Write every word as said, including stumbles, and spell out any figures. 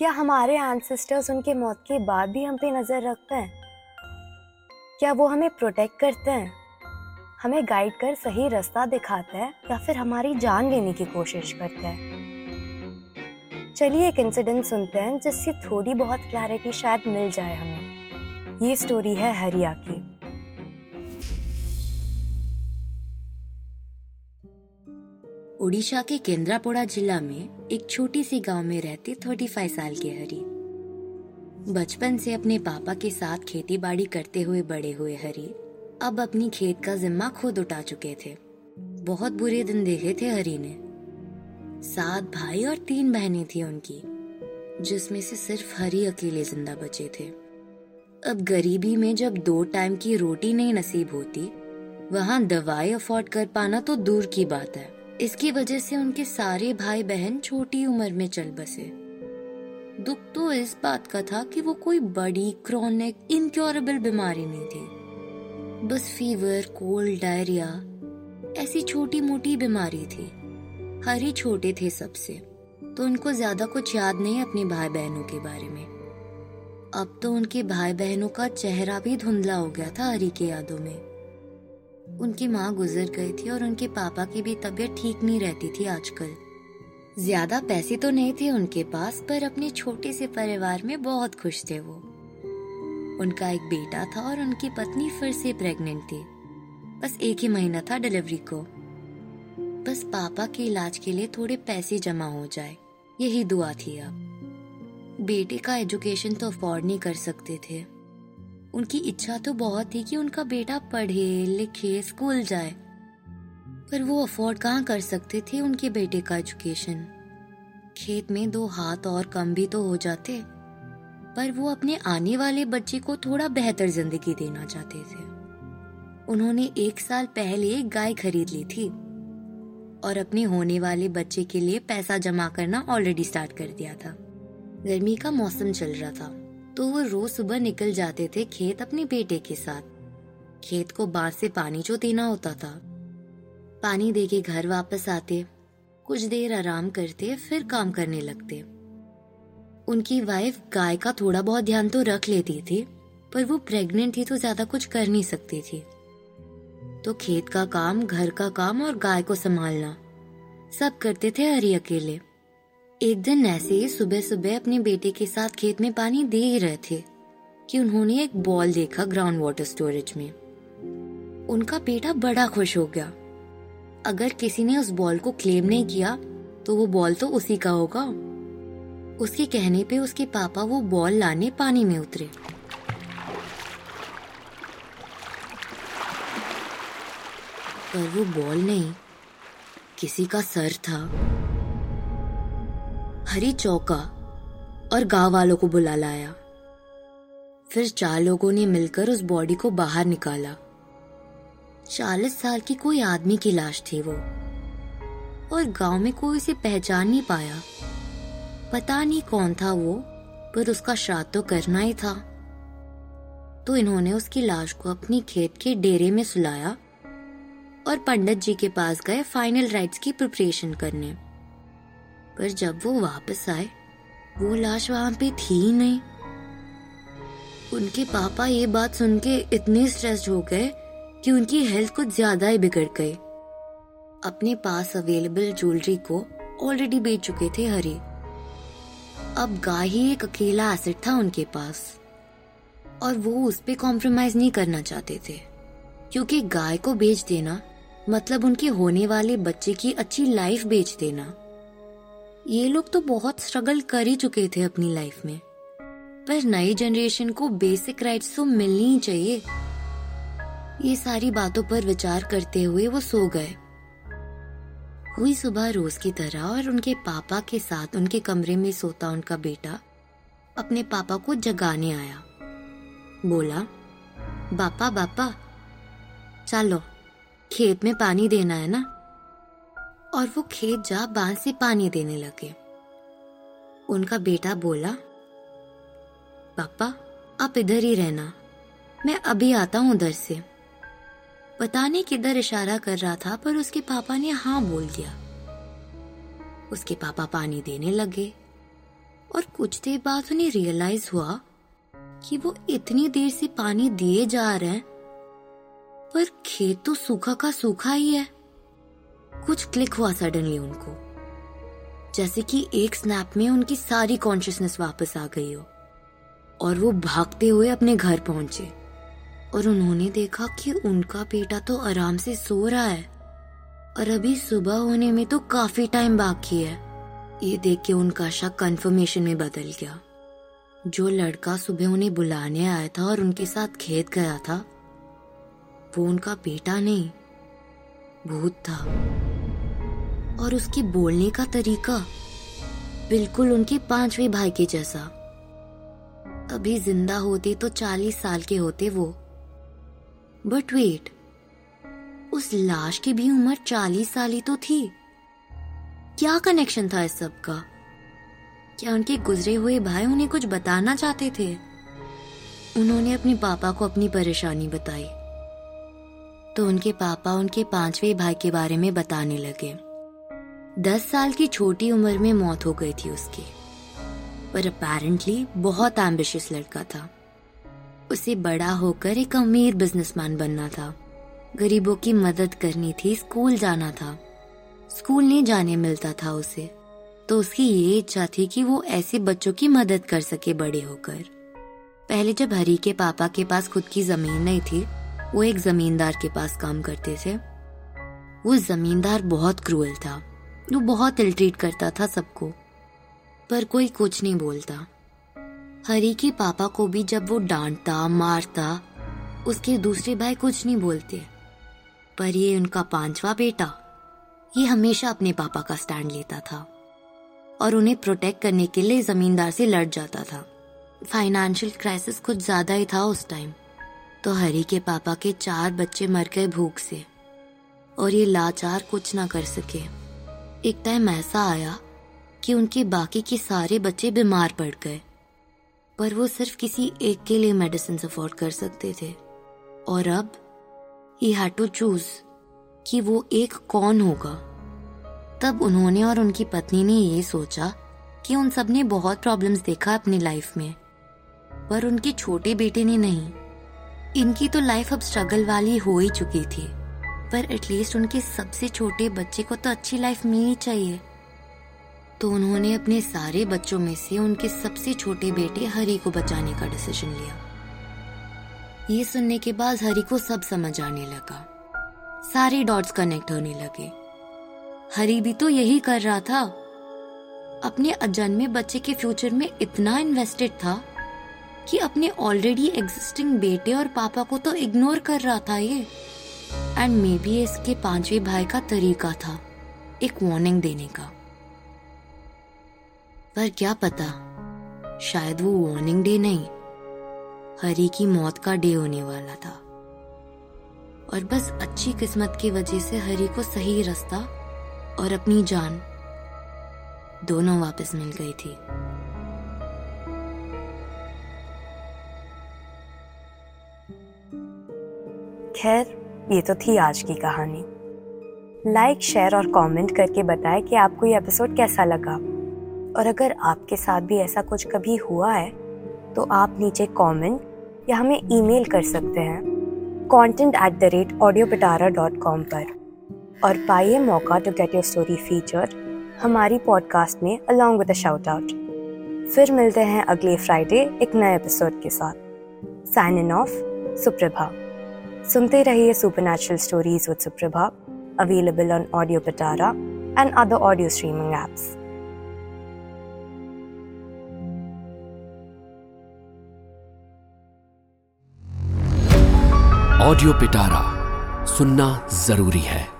क्या हमारे एंसेस्टर्स उनके मौत के बाद भी हम पे नज़र रखते हैं? क्या वो हमें प्रोटेक्ट करते हैं, हमें गाइड कर सही रास्ता दिखाते हैं, या फिर हमारी जान लेने की कोशिश करते हैं? चलिए एक इंसिडेंट सुनते हैं जिससे थोड़ी बहुत क्लैरिटी शायद मिल जाए हमें। ये स्टोरी है हरिया की। ओडिशा के केंद्रापोड़ा जिला में एक छोटी सी गांव में रहते पैंतीस साल के हरि। बचपन से अपने पापा के साथ खेती बाड़ी करते हुए बड़े हुए हरि अब अपनी खेत का जिम्मा खुद उठा चुके थे। बहुत बुरे दिन देखे थे हरि ने। सात भाई और तीन बहनें थी उनकी, जिसमें से सिर्फ हरि अकेले जिंदा बचे थे। अब गरीबी में जब दो टाइम की रोटी नहीं नसीब होती, वहां दवाई अफोर्ड कर पाना तो दूर की बात है। इसकी वजह से उनके सारे भाई बहन छोटी उम्र में चल बसे। दुख तो इस बात का था कि वो कोई बड़ी क्रॉनिक इनक्योरेबल बीमारी नहीं थी, बस फीवर, कोल्ड, डायरिया ऐसी छोटी मोटी बीमारी थी। हरि छोटे थे सबसे, तो उनको ज्यादा कुछ याद नहीं अपने भाई बहनों के बारे में। अब तो उनके भाई बहनों का चेहरा भी धुंधला हो गया था हरि के यादों में। उनकी माँ गुजर गई थी और उनके पापा की भी तबीयत ठीक नहीं रहती थी आजकल। ज्यादा पैसे तो नहीं थे उनके पास, पर अपने छोटे से परिवार में बहुत खुश थे वो। उनका एक बेटा था और उनकी पत्नी फिर से प्रेग्नेंट थी। बस एक ही महीना था डिलीवरी को। बस पापा के इलाज के लिए थोड़े पैसे जमा हो जाए, यही दुआ थी अब। बेटे का एजुकेशन तो अफोर्ड नहीं कर सकते थे। उनकी इच्छा तो बहुत थी कि उनका बेटा पढ़े लिखे स्कूल जाए, पर वो अफोर्ड कहाँ कर सकते थे उनके बेटे का एजुकेशन। खेत में दो हाथ और कम भी तो हो जाते, पर वो अपने आने वाले बच्चे को थोड़ा बेहतर जिंदगी देना चाहते थे। उन्होंने एक साल पहले गाय खरीद ली थी और अपने होने वाले बच्चे के लिए पैसा जमा करना ऑलरेडी स्टार्ट कर दिया था। गर्मी का मौसम चल रहा था, तो वो रोज सुबह निकल जाते थे खेत अपने बेटे के साथ। खेत को बांध से पानी जो देना होता था, पानी देके घर वापस आते, कुछ देर आराम करते, फिर काम करने लगते। उनकी वाइफ गाय का थोड़ा बहुत ध्यान तो रख लेती थी, पर वो प्रेग्नेंट थी तो ज्यादा कुछ कर नहीं सकती थी। तो खेत का काम, घर का काम और गाय को संभालना सब करते थे हरि अकेले। एक दिन ऐसे ही सुबह सुबह अपने बेटे के साथ खेत में पानी दे ही रहे थे कि उन्होंने एक बॉल देखा ग्राउंड वाटर स्टोरेज में। उनका बेटा बड़ा खुश हो गया। अगर किसी ने उस बॉल को क्लेम नहीं किया तो वो बॉल तो उसी का होगा। उसके कहने पे उसके पापा वो बॉल लाने पानी में उतरे। पर वो बॉल नहीं, किसी का सर था। हरि चौका और गांव वालों को बुला लाया। फिर चार लोगों ने मिलकर उस बॉडी को बाहर निकाला। चालीस साल की कोई आदमी की लाश थी वो, और गांव में कोई उसे पहचान नहीं पाया। पता नहीं कौन था वो, पर उसका श्राद्ध तो करना ही था। तो इन्होंने उसकी लाश को अपनी खेत के डेरे में सुलाया और पंडित जी के पास गए फाइनल राइट्स की प्रिपरेशन करने। पर जब वो वापस आए, वो लाश वहां पे थी नहीं। उनके पापा ये बात सुन के इतने स्ट्रेस्ड हो गए कि उनकी हेल्थ कुछ ज्यादा ही बिगड़ गई। अपने पास अवेलेबल ज्वेलरी को ऑलरेडी बेच चुके थे हरि। अब गाय ही एक अकेला एसेट था उनके पास, और वो उस पे कॉम्प्रोमाइज नहीं करना चाहते थे, क्योंकि गाय को बेच देना मतलब उनके होने वाले बच्चे की अच्छी लाइफ बेच देना। ये लोग तो बहुत स्ट्रगल कर ही चुके थे अपनी लाइफ में, पर नई जनरेशन को बेसिक राइट्स तो मिलनी ही चाहिए। ये सारी बातों पर विचार करते हुए वो सो गए। हुई सुबह रोज की तरह, और उनके पापा के साथ उनके कमरे में सोता उनका बेटा अपने पापा को जगाने आया। बोला, बापा बापा चलो, खेत में पानी देना है ना। और वो खेत जा बांध से पानी देने लगे। उनका बेटा बोला, पापा आप इधर ही रहना, मैं अभी आता हूं उधर से। पता नहीं किधर इशारा कर रहा था, पर उसके पापा ने हाँ बोल दिया। उसके पापा पानी देने लगे। और कुछ देर बाद उन्हें रियलाइज हुआ कि वो इतनी देर से पानी दिए जा रहे हैं पर खेत तो सूखा का सूखा ही है। कुछ क्लिक हुआ सडनली उनको, जैसे कि एक स्नैप में उनकी सारी कॉन्शियसनेस वापस आ गई हो, और वो भागते हुए अपने घर पहुंचे और उन्होंने देखा कि उनका बेटा तो आराम से सो रहा है और अभी सुबह होने में तो काफी टाइम बाकी है। ये देख के उनका शक कंफर्मेशन में बदल गया। जो लड़का सुबह उन्हें बुलाने आया था और उनके साथ खेत गया था, वो उनका बेटा नहीं, भूत था। और उसके बोलने का तरीका बिल्कुल उनके पांचवें भाई के जैसा। अभी जिंदा होते तो चालीस साल के होते वो, बट वेट, उस लाश की भी उम्र चालीस साल ही तो थी। क्या कनेक्शन था इस सब का? क्या उनके गुजरे हुए भाई उन्हें कुछ बताना चाहते थे? उन्होंने अपने पापा को अपनी परेशानी बताई तो उनके पापा उनके पांचवें भाई के बारे में बताने लगे। दस साल की छोटी उम्र में मौत हो गई थी उसकी, पर अपेरेंटली बहुत एम्बिशियस लड़का था। उसे बड़ा होकर एक अमीर बिजनेसमैन बनना था, गरीबों की मदद करनी थी, स्कूल जाना था। स्कूल नहीं जाने मिलता था उसे, तो उसकी ये इच्छा थी कि वो ऐसे बच्चों की मदद कर सके बड़े होकर। पहले जब हरी के पापा के पास खुद की जमीन नहीं थी, वो एक जमींदार के पास काम करते थे। वो जमींदार बहुत क्रूअल था, वो बहुत इल्ट्रीट करता था सबको, पर कोई कुछ नहीं बोलता। हरी के पापा को भी जब वो डांटता मारता, उसके दूसरे भाई कुछ नहीं बोलते, पर ये उनका पांचवा बेटा, ये हमेशा अपने पापा का स्टैंड लेता था और उन्हें प्रोटेक्ट करने के लिए जमींदार से लड़ जाता था। फाइनेंशियल क्राइसिस कुछ ज्यादा ही था उस टाइम, तो हरी के पापा के चार बच्चे मर गए भूख से और ये लाचार कुछ ना कर सके। एक टाइम ऐसा आया कि उनके बाकी के सारे बच्चे बीमार पड़ गए, पर वो सिर्फ किसी एक के लिए मेडिसिन अफोर्ड कर सकते थे और अब ही हैड टू चूज कि वो एक कौन होगा। तब उन्होंने और उनकी पत्नी ने ये सोचा कि उन सब ने बहुत प्रॉब्लम्स देखा अपनी लाइफ में, पर उनके छोटे बेटे ने नहीं। इनकी तो लाइफ अब स्ट्रगल वाली हो ही चुकी थी, पर एटलीस्ट उनके सबसे छोटे बच्चे को तो अच्छी लाइफ मिलनी चाहिए। तो उन्होंने अपने सारे बच्चों में से उनके सबसे छोटे बेटे हरी को बचाने का डिसीजन लिया। ये सुनने के बाद हरी को सब समझ आने लगा, सारे डॉट्स कनेक्ट होने लगे। हरी भी तो यही कर रहा था, अपने अजन्मे बच्चे के फ्यूचर में इतना इन्वेस्टेड था कि अपने ऑलरेडी एग्जिस्टिंग बेटे और पापा को तो इग्नोर कर रहा था ये। एंड मे बी इसके पांचवें भाई का तरीका था एक वार्निंग देने का, पर क्या पता शायद वो वार्निंग डे नहीं, हरी की मौत का डे होने वाला था। और बस अच्छी किस्मत की वजह से हरी को सही रास्ता और अपनी जान दोनों वापस मिल गई थी। खैर, ये तो थी आज की कहानी। लाइक, शेयर और कमेंट करके बताएं कि आपको ये एपिसोड कैसा लगा, और अगर आपके साथ भी ऐसा कुछ कभी हुआ है तो आप नीचे कमेंट या हमें ईमेल कर सकते हैं content at the rate audiopitara dot com पर, और पाइए मौका to get your story featured हमारी पॉडकास्ट में along with a shout out. फिर मिलते हैं अगले फ्राइडे एक नए एपिसोड के साथ। Signing off, Suprabha. सुनते रहिए supernatural stories with Suprabha, available on audio Pitara and other audio streaming apps. Audio Pitara सुनना जरूरी है।